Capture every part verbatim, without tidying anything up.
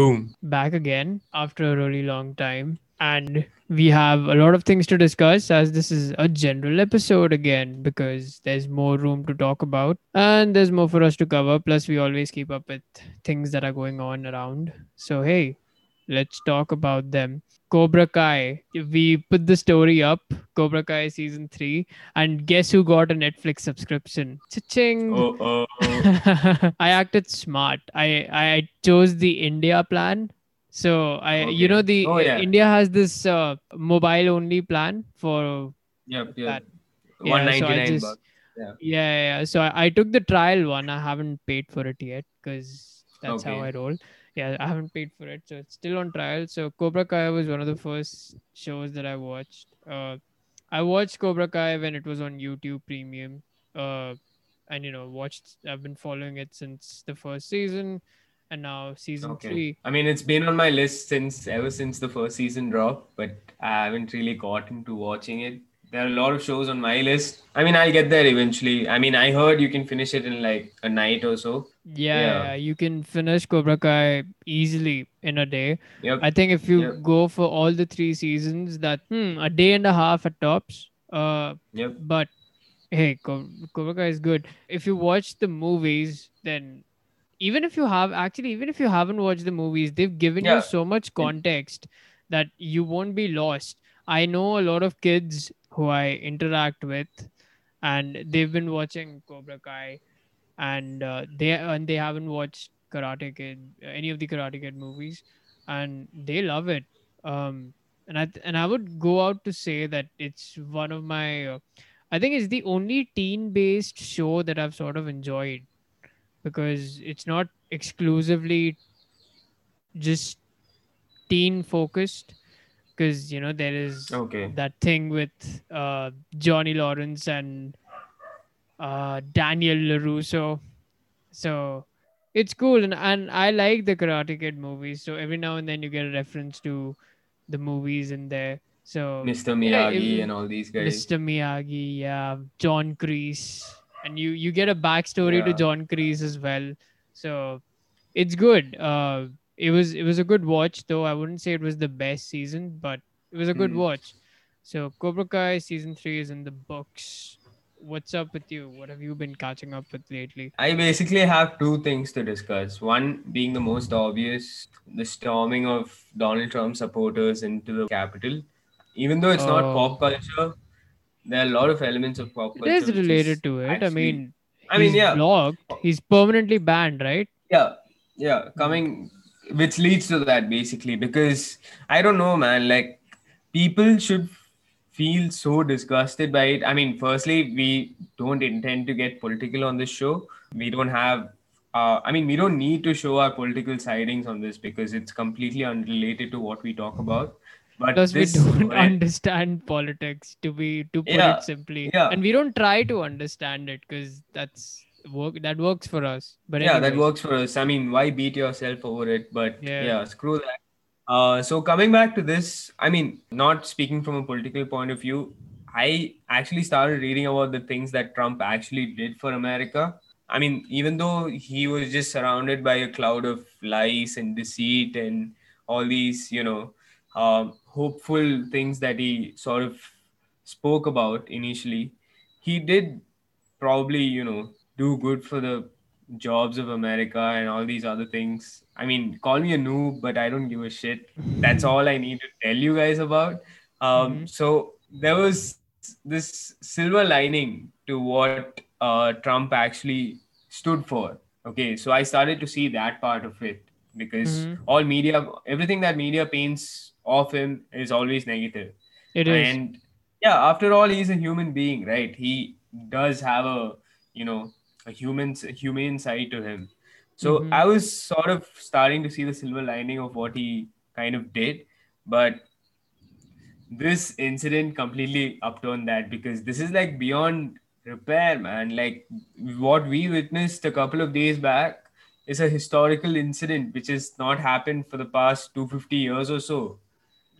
Boom. Back again after a really long time. And we have a lot of things to discuss, as this is a general episode again, because there's more room to talk about and there's more for us to cover. Plus, we always keep up with things that are going on around. So, hey, let's talk about them. Cobra Kai. We put the story up, Cobra Kai season three, and guess who got a Netflix subscription? Cha-ching! Oh, oh, oh. I acted smart. I, I chose the India plan. So, I, okay. you know, the oh, yeah. India has this uh, mobile-only plan for yep, yep. Yeah, one ninety-nine so just, bucks. Yeah. yeah, yeah. So, I, I took the trial one. I haven't paid for it yet because that's okay. how I roll. Yeah, I haven't paid for it. So, it's still on trial. So, Cobra Kai was one of the first shows that I watched. Uh, I watched Cobra Kai when it was on YouTube Premium. Uh, and, you know, watched. I've been following it since the first season. And now season okay. three. I mean, it's been on my list since ever since the first season dropped, but I haven't really gotten to watching it. There are a lot of shows on my list. I mean, I'll get there eventually. I mean, I heard you can finish it in like a night or so. Yeah, yeah. yeah you can finish Cobra Kai easily in a day. Yep. I think if you yep. go for all the three seasons, that hmm, a day and a half at tops. Uh, yep. But hey, Cobra Kai is good. If you watch the movies, then... Even if you have, actually, even if you haven't watched the movies, they've given yeah. you so much context that you won't be lost. I know a lot of kids who I interact with, and they've been watching Cobra Kai, and uh, they and they haven't watched Karate Kid, any of the Karate Kid movies, and they love it. Um, and I and I would go out to say that it's one of my, uh, I think it's the only teen-based show that I've sort of enjoyed. Because it's not exclusively just teen focused, because you know there is okay. that thing with uh, Johnny Lawrence and uh, Daniel LaRusso, so it's cool, and and I like the Karate Kid movies. So every now and then you get a reference to the movies in there. So Mister Miyagi yeah, and all these guys. Mister Miyagi, yeah, John Kreese. And you, you get a backstory yeah. to John Kreese as well. So it's good. Uh, it was it was a good watch, though. I wouldn't say it was the best season, but it was a good mm. watch. So Cobra Kai season three is in the books. What's up with you? What have you been catching up with lately? I basically have two things to discuss. One being the most obvious, the storming of Donald Trump supporters into the Capitol. Even though it's oh. not pop culture, there are a lot of elements of pop culture. It is related is to it. Actually, I mean, I mean, he's yeah. blocked. He's permanently banned, right? Yeah. Yeah. Coming, which leads to that basically, because I don't know, man, like people should feel so disgusted by it. I mean, firstly, we don't intend to get political on this show. We don't have, uh, I mean, we don't need to show our political sidings on this because it's completely unrelated to what we talk about. But because this, we don't right. understand politics, to be to put yeah, it simply, yeah. and we don't try to understand it because that's work that works for us. But yeah, anyways. that works for us. I mean, why beat yourself over it? But yeah, yeah screw that. Uh, so coming back to this, I mean, not speaking from a political point of view, I actually started reading about the things that Trump actually did for America. I mean, even though he was just surrounded by a cloud of lies and deceit and all these, you know. Um, hopeful things that he sort of spoke about initially, he did probably, you know, do good for the jobs of America and all these other things. I mean, call me a noob, but I don't give a shit. That's all I need to tell you guys about. Um, mm-hmm. So there was this silver lining to what uh, Trump actually stood for. Okay, so I started to see that part of it because mm-hmm. all media, everything that media paints of him is always negative. It is. And yeah, after all, he's a human being, right? He does have a, you know, a human, a humane side to him. So mm-hmm. I was sort of starting to see the silver lining of what he kind of did. But this incident completely upturned that because this is like beyond repair, man. Like what we witnessed a couple of days back is a historical incident which has not happened for the past two hundred fifty years or so.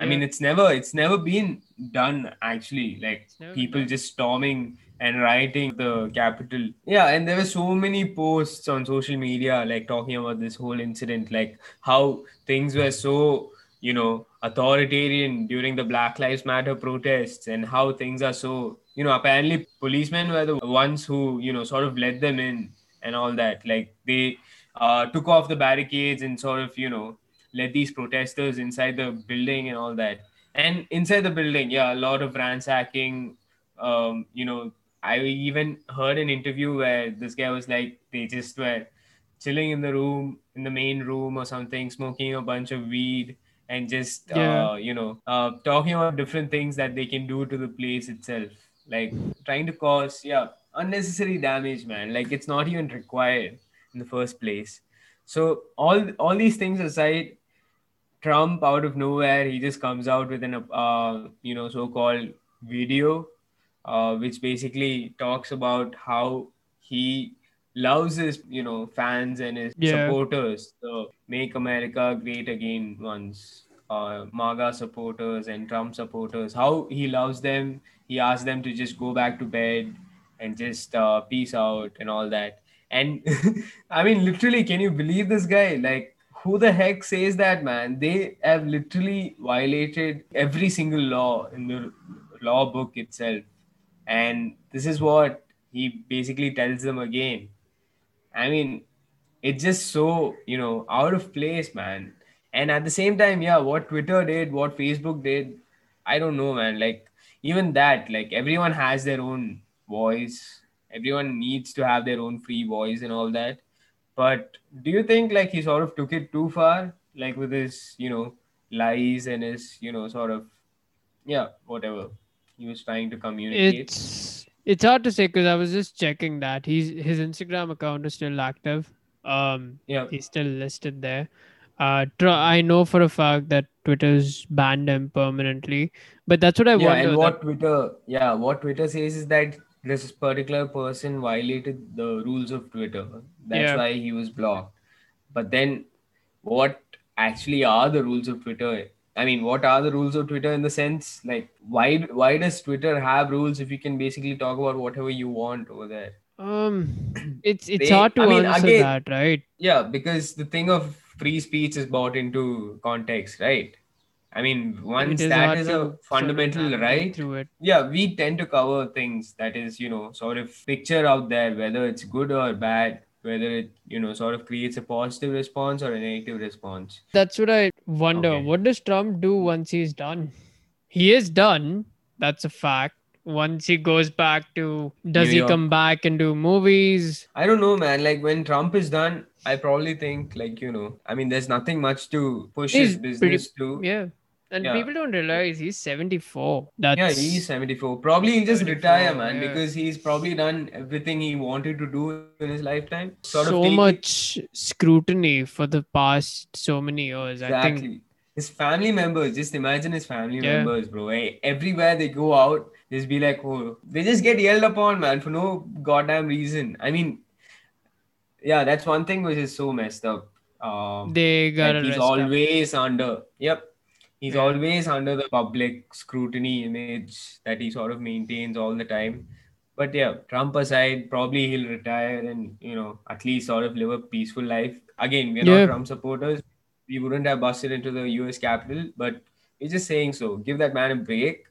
Yeah. I mean, it's never it's never been done, actually. Like, people just storming and rioting the Capitol. Yeah, and there were so many posts on social media, like, talking about this whole incident, like, how things were so, you know, authoritarian during the Black Lives Matter protests, and how things are so, you know, apparently policemen were the ones who, you know, sort of let them in and all that. Like, they uh, took off the barricades and sort of, you know, let these protesters inside the building and all that. And inside the building, yeah, a lot of ransacking. Um, you know, I even heard an interview where this guy was like, they just were chilling in the room, in the main room or something, smoking a bunch of weed and just, yeah. uh, you know, uh, talking about different things that they can do to the place itself. Like, trying to cause, yeah, unnecessary damage, man. Like, it's not even required in the first place. So all all these things aside, Trump, out of nowhere, he just comes out with an, uh, you know, so-called video, uh, which basically talks about how he loves his, you know, fans and his yeah. supporters, the Make America Great Again ones, uh, MAGA supporters and Trump supporters, how he loves them. He asks them to just go back to bed and just uh, peace out and all that. And I mean, literally, can you believe this guy? Like, who the heck says that, man? They have literally violated every single law in the law book itself. And this is what he basically tells them again. I mean, it's just so, you know, out of place, man. And at the same time, yeah, what Twitter did, what Facebook did, I don't know, man. Like, even that, like, everyone has their own voice. Everyone needs to have their own free voice and all that. But do you think, like, he sort of took it too far? Like, with his, you know, lies and his, you know, sort of, yeah, whatever he was trying to communicate. It's, it's hard to say, because I was just checking that. He's, his Instagram account is still active. Um, yeah. He's still listed there. Uh, tr- I know for a fact that Twitter's banned him permanently. But that's what I yeah, wonder. And what that- Twitter, yeah, what Twitter says is that this particular person violated the rules of Twitter. That's yeah. why he was blocked. But then what actually are the rules of Twitter? I mean, what are the rules of Twitter in the sense, like, why why does Twitter have rules if you can basically talk about whatever you want over there? Um, It's it's they, hard to I mean, answer again, that, right? Yeah, because the thing of free speech is brought into context, right? I mean, once that is a fundamental right, yeah, we tend to cover things that is, you know, sort of picture out there, whether it's good or bad, whether it, you know, sort of creates a positive response or a negative response. That's what I wonder. Okay. What does Trump do once he's done? He is done. That's a fact. Once he goes back to, does New he York. Come back and do movies? I don't know, man. Like, when Trump is done, I probably think, like, you know, I mean, there's nothing much to push he's his business pretty, to. Yeah. And yeah. people don't realize he's seventy-four. That's... Yeah, he's seventy-four. Probably he'll just retire, man, yeah. because he's probably done everything he wanted to do in his lifetime. Sort so of take... much scrutiny for the past so many years. Exactly. I think... His family members, just imagine his family yeah. members, bro. Hey, everywhere they go out, just be like, oh, they just get yelled upon, man, for no goddamn reason. I mean, yeah, that's one thing which is so messed up. Um, they got like He's always up. under, yep. He's yeah. always under the public scrutiny image that he sort of maintains all the time. But yeah, Trump aside, probably he'll retire and, you know, at least sort of live a peaceful life. Again, we're yeah. not Trump supporters. We wouldn't have busted into the U S Capitol, but we're just saying so. Give that man a break.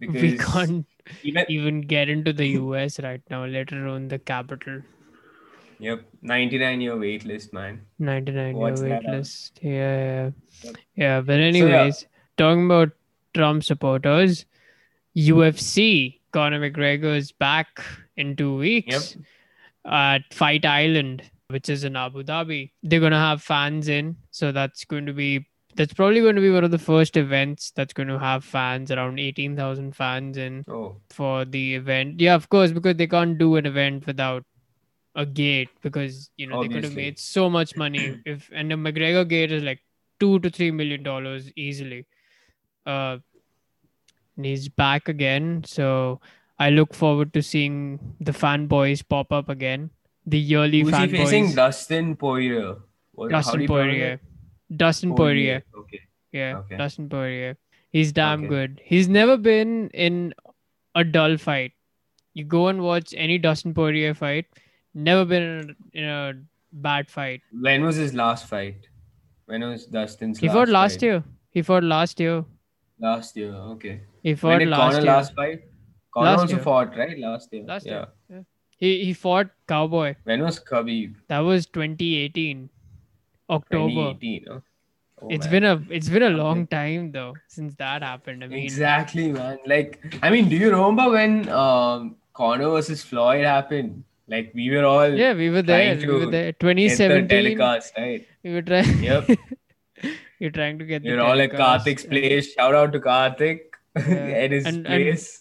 Because we can't even, even get into the U S right now, let alone the Capitol. Yep, ninety-nine year wait list, man. ninety-nine year wait list. Yeah, yeah. Yep. Yeah, but anyways, so, yeah. talking about Trump supporters, U F C, Conor McGregor is back in two weeks yep. at Fight Island, which is in Abu Dhabi. They're going to have fans in, so that's going to be That's probably going to be one of the first events that's going to have fans, around eighteen thousand fans in oh. for the event. Yeah, of course, because they can't do an event without a gate, because, you know, Obviously. They could have made so much money. if And the McGregor gate is like two to three million dollars easily. Uh, and he's back again. So I look forward to seeing the fanboys pop up again. The yearly Who's fanboys. Who's he facing? Dustin Poirier. Dustin Poirier. Dustin Poirier. Poirier. Okay. Yeah, okay. Dustin Poirier. He's damn okay. good. He's never been in a dull fight. You go and watch any Dustin Poirier fight. Never been in a, in a bad fight. When was his last fight? When was Dustin's he last He fought last fight? year. He fought last year. Last year, okay. He fought when did last Conor year. last fight? Conor last also year. fought, right? Last year. Last yeah. year. Yeah. He, he fought Cowboy. When was Khabib? That was twenty eighteen. October. twenty eighteen, huh? Oh, it's man. been a it's been a long time though since that happened. I mean, exactly, man. Like, I mean, do you remember when um, Conor versus Floyd happened? Like, we were all yeah, we were there. We were there. twenty seventeen. Telecast, right? We were trying. Yep. You're trying to get. You're the all at Karthik's yeah. place. Shout out to Karthik yeah. at his and, place.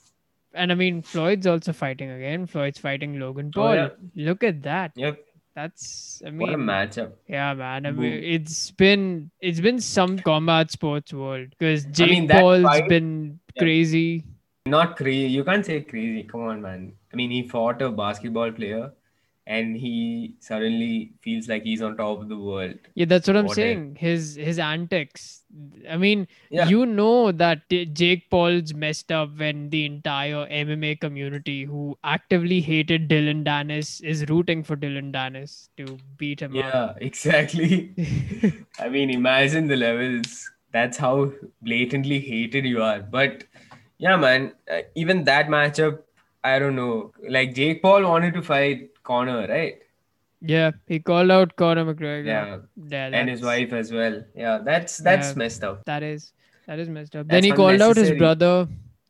And, and I mean, Floyd's also fighting again. Floyd's fighting Logan Paul. Oh, yeah. Look at that. Yep. That's, I mean, what a matchup. Yeah, man. I mean, Boom. it's been it's been some combat sports world because Jake I mean, Paul's fight, been yeah. crazy. Not crazy. You can't say crazy. Come on, man. I mean, he fought a basketball player, and he suddenly feels like he's on top of the world. Yeah, that's what I'm what saying. It? His his antics. I mean, yeah. you know that Jake Paul's messed up when the entire M M A community, who actively hated Dylan Danis, is rooting for Dylan Danis to beat him yeah, up. Yeah, exactly. I mean, imagine the levels. That's how blatantly hated you are. But yeah, man, even that matchup, I don't know. Like, Jake Paul wanted to fight Conor, right? Yeah, he called out Conor McGregor. Yeah, yeah and his wife as well. Yeah, that's that's yeah, messed up. That is, that is messed up. That's then he called out his brother.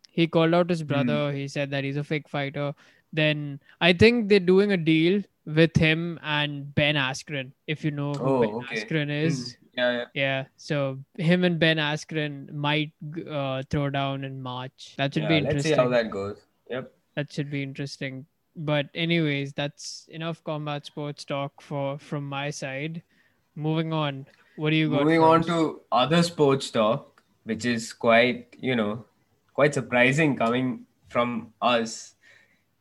He called out his brother. Mm. He said that he's a fake fighter. Then I think they're doing a deal with him and Ben Askren. If you know who oh, Ben okay. Askren is. Mm. Yeah, yeah. Yeah. So him and Ben Askren might uh, throw down in March. That should yeah, be interesting. Let's see how that goes. Yep. That should be interesting. But anyways, that's enough combat sports talk for from my side. Moving on. What do you got? Moving on to other sports talk, which is quite, you know, quite surprising coming from us.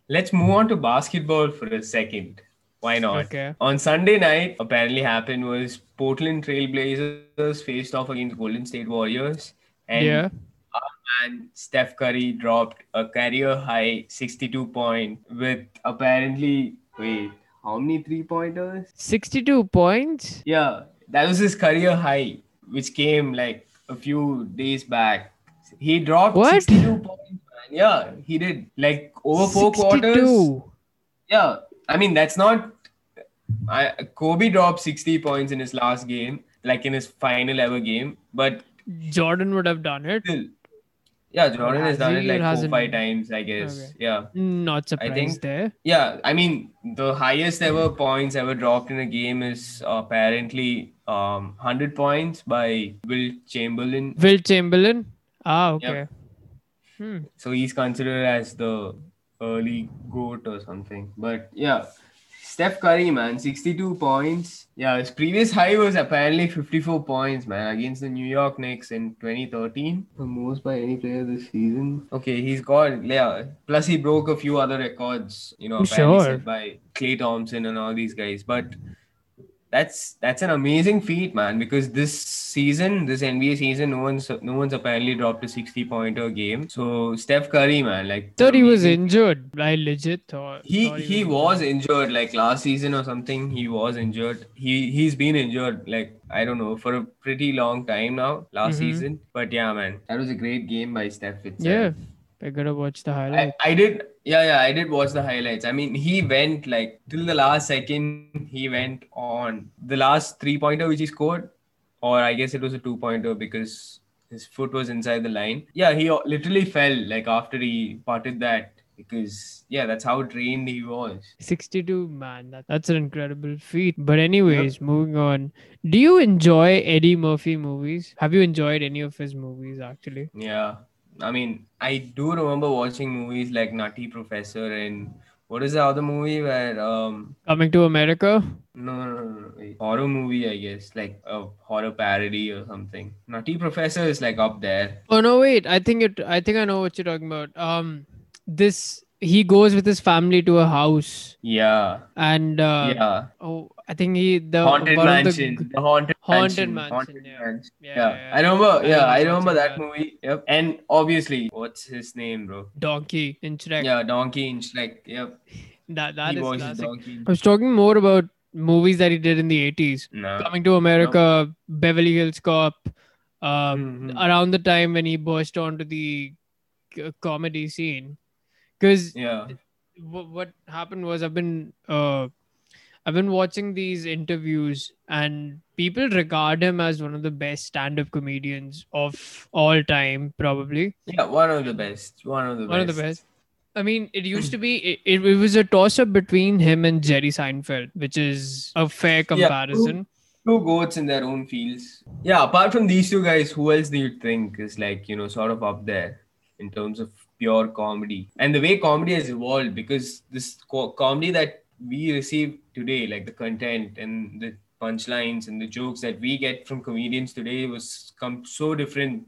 Let's move on to basketball for a second. Why not? Okay. On Sunday night, apparently happened was Portland Trail Blazers faced off against Golden State Warriors. And yeah. And Steph Curry dropped a career-high sixty-two point with apparently, wait, how many three-pointers? sixty-two points? Yeah, that was his career-high, which came like a few days back. He dropped what? sixty-two points, man. Yeah, he did. Like, over four sixty-two. quarters. Yeah, I mean, that's not... I, Kobe dropped sixty points in his last game, like in his final ever game, but... Jordan would have done it. Still, yeah, Jordan has, has done it like four, five times, I guess. Okay. Yeah. Not surprised I think, there. Yeah, I mean, the highest ever points ever dropped in a game is apparently um, one hundred points by Will Chamberlain. Will Chamberlain? Ah, okay. Yep. Hmm. So he's considered as the early GOAT or something. But yeah, Steph Curry, man, sixty-two points. Yeah, his previous high was apparently fifty-four points, man, against the New York Knicks in twenty thirteen. The most by any player this season. Okay, he's got, yeah. Plus, he broke a few other records, you know, apparently sure. set by Klay Thompson and all these guys. But that's that's an amazing feat, man, because this season, this N B A season, no one's no one's apparently dropped a sixty-pointer game. So, Steph Curry, man, like... Thought he was injured. I legit thought... He, thought he, he was injured, like, last season or something. He was injured. He, he's been injured, like, I don't know, for a pretty long time now, last mm-hmm. season. But, yeah, man, that was a great game by Steph itself. Yeah, I gotta watch the highlights. I, I did... Yeah, yeah, I did watch the highlights. I mean, he went like till the last second, he went on the last three pointer, which he scored, or I guess it was a two pointer because his foot was inside the line. Yeah, he literally fell like after he potted that because, yeah, that's how drained he was. sixty-two, man, that, that's an incredible feat. But anyways, yep. moving on. Do you enjoy Eddie Murphy movies? Have you enjoyed any of his movies actually? Yeah. I mean, I do remember watching movies like Nutty Professor and what is the other movie where... Um, Coming to America? No, no, no, no. Horror movie, I guess. Like a horror parody or something. Nutty Professor is like up there. Oh, no, wait. I think it. I think I know what you're talking about. Um, this... he goes with his family to a house. Yeah. And uh, yeah. Oh, I think he the haunted mansion. The, the haunted, haunted mansion. mansion haunted yeah. mansion. Yeah. yeah. yeah, yeah. I remember. Yeah, I, I remember that man. movie. Yep. And obviously, what's his name, bro? Donkey in Shrek. Yeah, Donkey in Shrek. Yep. That that he is classic. I was talking more about movies that he did in the eighties. No. Coming to America, no. Beverly Hills Cop. Um, mm-hmm. Around the time when he burst onto the c- comedy scene. Because yeah. w- what happened was I've been uh, I've been watching these interviews and people regard him as one of the best stand-up comedians of all time, probably. Yeah, one of the best. One of the one best. Of the best. I mean, it used to be, it, it, it was a toss-up between him and Jerry Seinfeld, which is a fair comparison. Yeah, two, two goats in their own fields. Yeah, apart from these two guys, who else do you think is like, you know, sort of up there in terms of pure comedy and the way comedy has evolved, because this co- comedy that we receive today, like the content and the punchlines and the jokes that we get from comedians today was come so different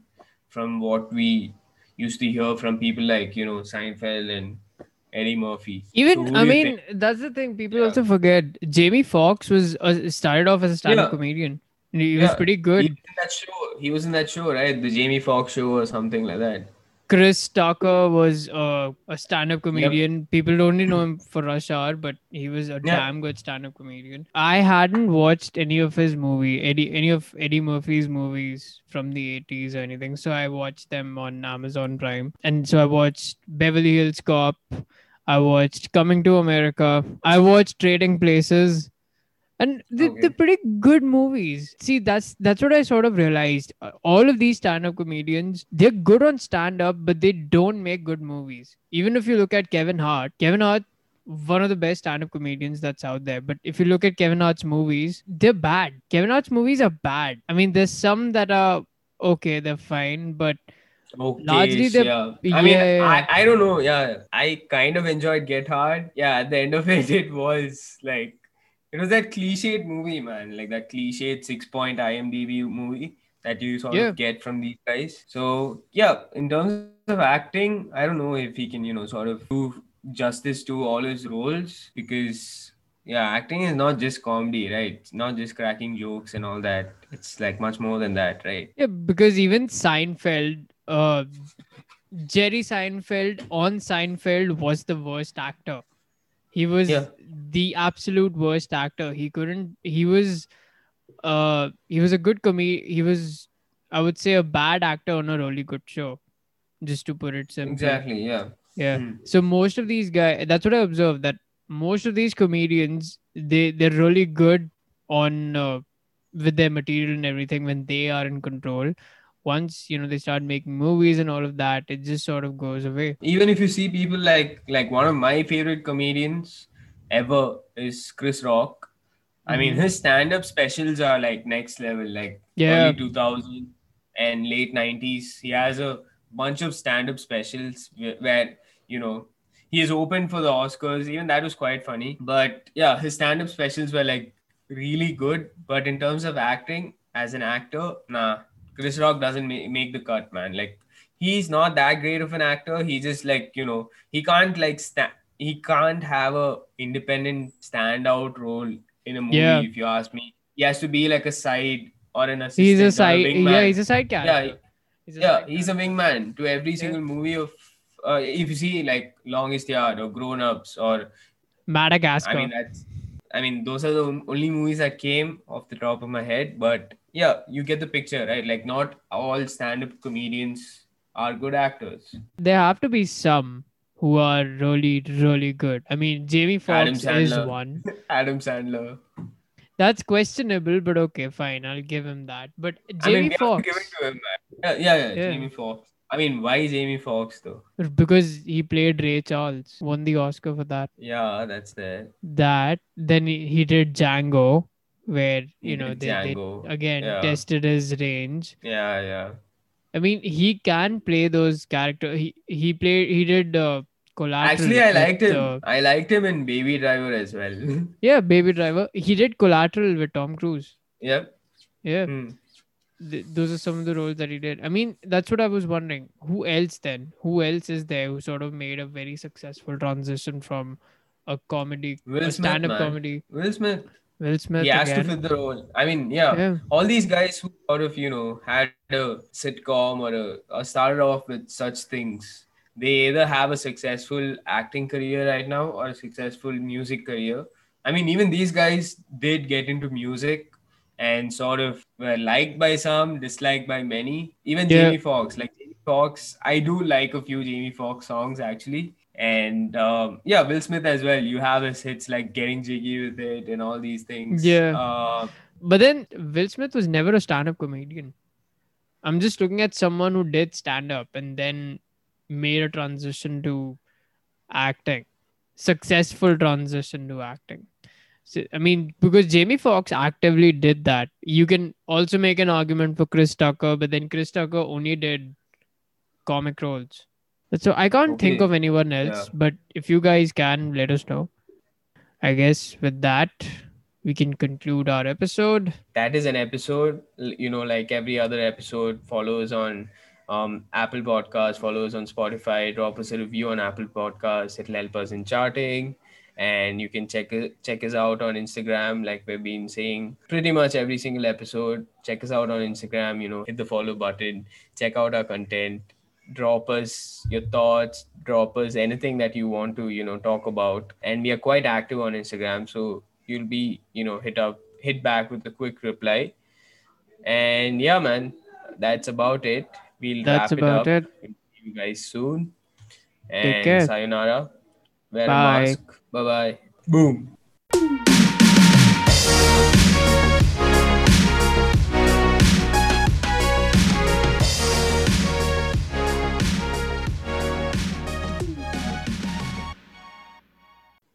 from what we used to hear from people like, you know, Seinfeld and Eddie Murphy. Even, so I mean, think? that's the thing people yeah. also forget. Jamie Foxx was uh, started off as a stand-up yeah. comedian. He yeah. was pretty good. He was in that show. He was in that show, right? The Jamie Foxx show or something like that. Chris Tucker was uh, a stand-up comedian. Yep. People only know him for Rush Hour, but he was a yeah. damn good stand-up comedian. I hadn't watched any of his movie, Eddie, any of Eddie Murphy's movies from the eighties or anything. So I watched them on Amazon Prime. And so I watched Beverly Hills Cop. I watched Coming to America. I watched Trading Places. And they're, okay. they're pretty good movies. See, that's that's what I sort of realized. All of these stand-up comedians, they're good on stand-up, but they don't make good movies. Even if you look at Kevin Hart, Kevin Hart, one of the best stand-up comedians that's out there. But if you look at Kevin Hart's movies, they're bad. Kevin Hart's movies are bad. I mean, there's some that are okay, they're fine, but... Okay, largely the yeah. yeah. I mean, I, I don't know. Yeah, I kind of enjoyed Get Hard. Yeah, at the end of it, it was like... It was that cliched movie, man. Like that cliched six-point IMDb movie that you sort yeah. of get from these guys. So, yeah, in terms of acting, I don't know if he can, you know, sort of do justice to all his roles. Because, yeah, acting is not just comedy, right? It's not just cracking jokes and all that. It's like much more than that, right? Yeah, because even Seinfeld... Uh, Jerry Seinfeld on Seinfeld was the worst actor. He was yeah. the absolute worst actor. He couldn't, he was, uh, he was a good comedian. He was, I would say, a bad actor on a really good show, just to put it simply. Exactly. Yeah. Yeah. Mm. So most of these guys, that's what I observed, that most of these comedians, they, they're really good on, uh, with their material and everything when they are in control. Once, you know, they start making movies and all of that, it just sort of goes away. Even if you see people like, like one of my favorite comedians ever is Chris Rock. Mm-hmm. I mean, his stand-up specials are like next level, like yeah. early two thousands and late nineties. He has a bunch of stand-up specials where, where, you know, he is open for the Oscars. Even that was quite funny. But yeah, his stand-up specials were like really good. But in terms of acting as an actor, nah. Chris Rock doesn't make the cut, man. Like, he's not that great of an actor. He just like, you know, he can't like, sta- he can't have a independent standout role in a movie, yeah. if you ask me. He has to be like a side or an assistant. He's a side, a yeah, he's a side character. Yeah, he's a, yeah, he's a wingman to every single yeah. movie of, uh, if you see like Longest Yard or Grown Ups or... Madagascar. I mean, that's, I mean, those are the only movies that came off the top of my head, but... Yeah, you get the picture, right? Like, not all stand-up comedians are good actors. There have to be some who are really, really good. I mean, Jamie Foxx is one. Adam Sandler. That's questionable, but okay, fine. I'll give him that. But Jamie I mean, Foxx. Give it to him, man. Yeah, yeah, yeah, yeah. Jamie Foxx. I mean, why Jamie Foxx though? Because he played Ray Charles, won the Oscar for that. Yeah, that's there. That. Then he, he did Django. Where, you know, they, they again yeah. tested his range. Yeah, yeah. I mean, he can play those characters. He he played, he did uh, Collateral. Actually, I liked with, him. Uh, I liked him in Baby Driver as well. yeah, Baby Driver. He did Collateral with Tom Cruise. Yep. Yeah. Hmm. th- those are some of the roles that he did. I mean, that's what I was wondering. Who else then? Who else is there who sort of made a very successful transition from a comedy, Will a stand-up Smith, comedy? Will Smith. Will Smith. He has again. to fit the role. I mean, yeah, yeah. All these guys who sort of, you know, had a sitcom or a, or started off with such things, they either have a successful acting career right now or a successful music career. I mean, even these guys did get into music and sort of were liked by some, disliked by many. Even yeah. Jamie Foxx. Like, Jamie Foxx, I do like a few Jamie Foxx songs, actually. And, um, yeah, Will Smith as well. You have his hits like Getting Jiggy With It and all these things. Yeah. Uh, but then, Will Smith was never a stand-up comedian. I'm just looking at someone who did stand-up and then made a transition to acting. Successful transition to acting. So, I mean, because Jamie Foxx actively did that. You can also make an argument for Chris Tucker, but then Chris Tucker only did comic roles. So I can't okay. think of anyone else, yeah. but if you guys can, let us know. I guess with that, we can conclude our episode. That is an episode, you know, like every other episode follows on Um, Apple Podcasts, follow us on Spotify, drop us a review on Apple Podcasts. It'll help us in charting. And you can check check us out on Instagram, like we've been saying pretty much every single episode. Check us out on Instagram, you know, hit the follow button, check out our content, drop us your thoughts, drop us anything that you want to, you know, talk about. And we are quite active on Instagram, so you'll be, you know, hit up, hit back with a quick reply. And yeah, man, that's about it. We'll That's wrap it about up. It. We'll see you guys soon. And sayonara. Wear Bye. a mask. Bye-bye. Boom.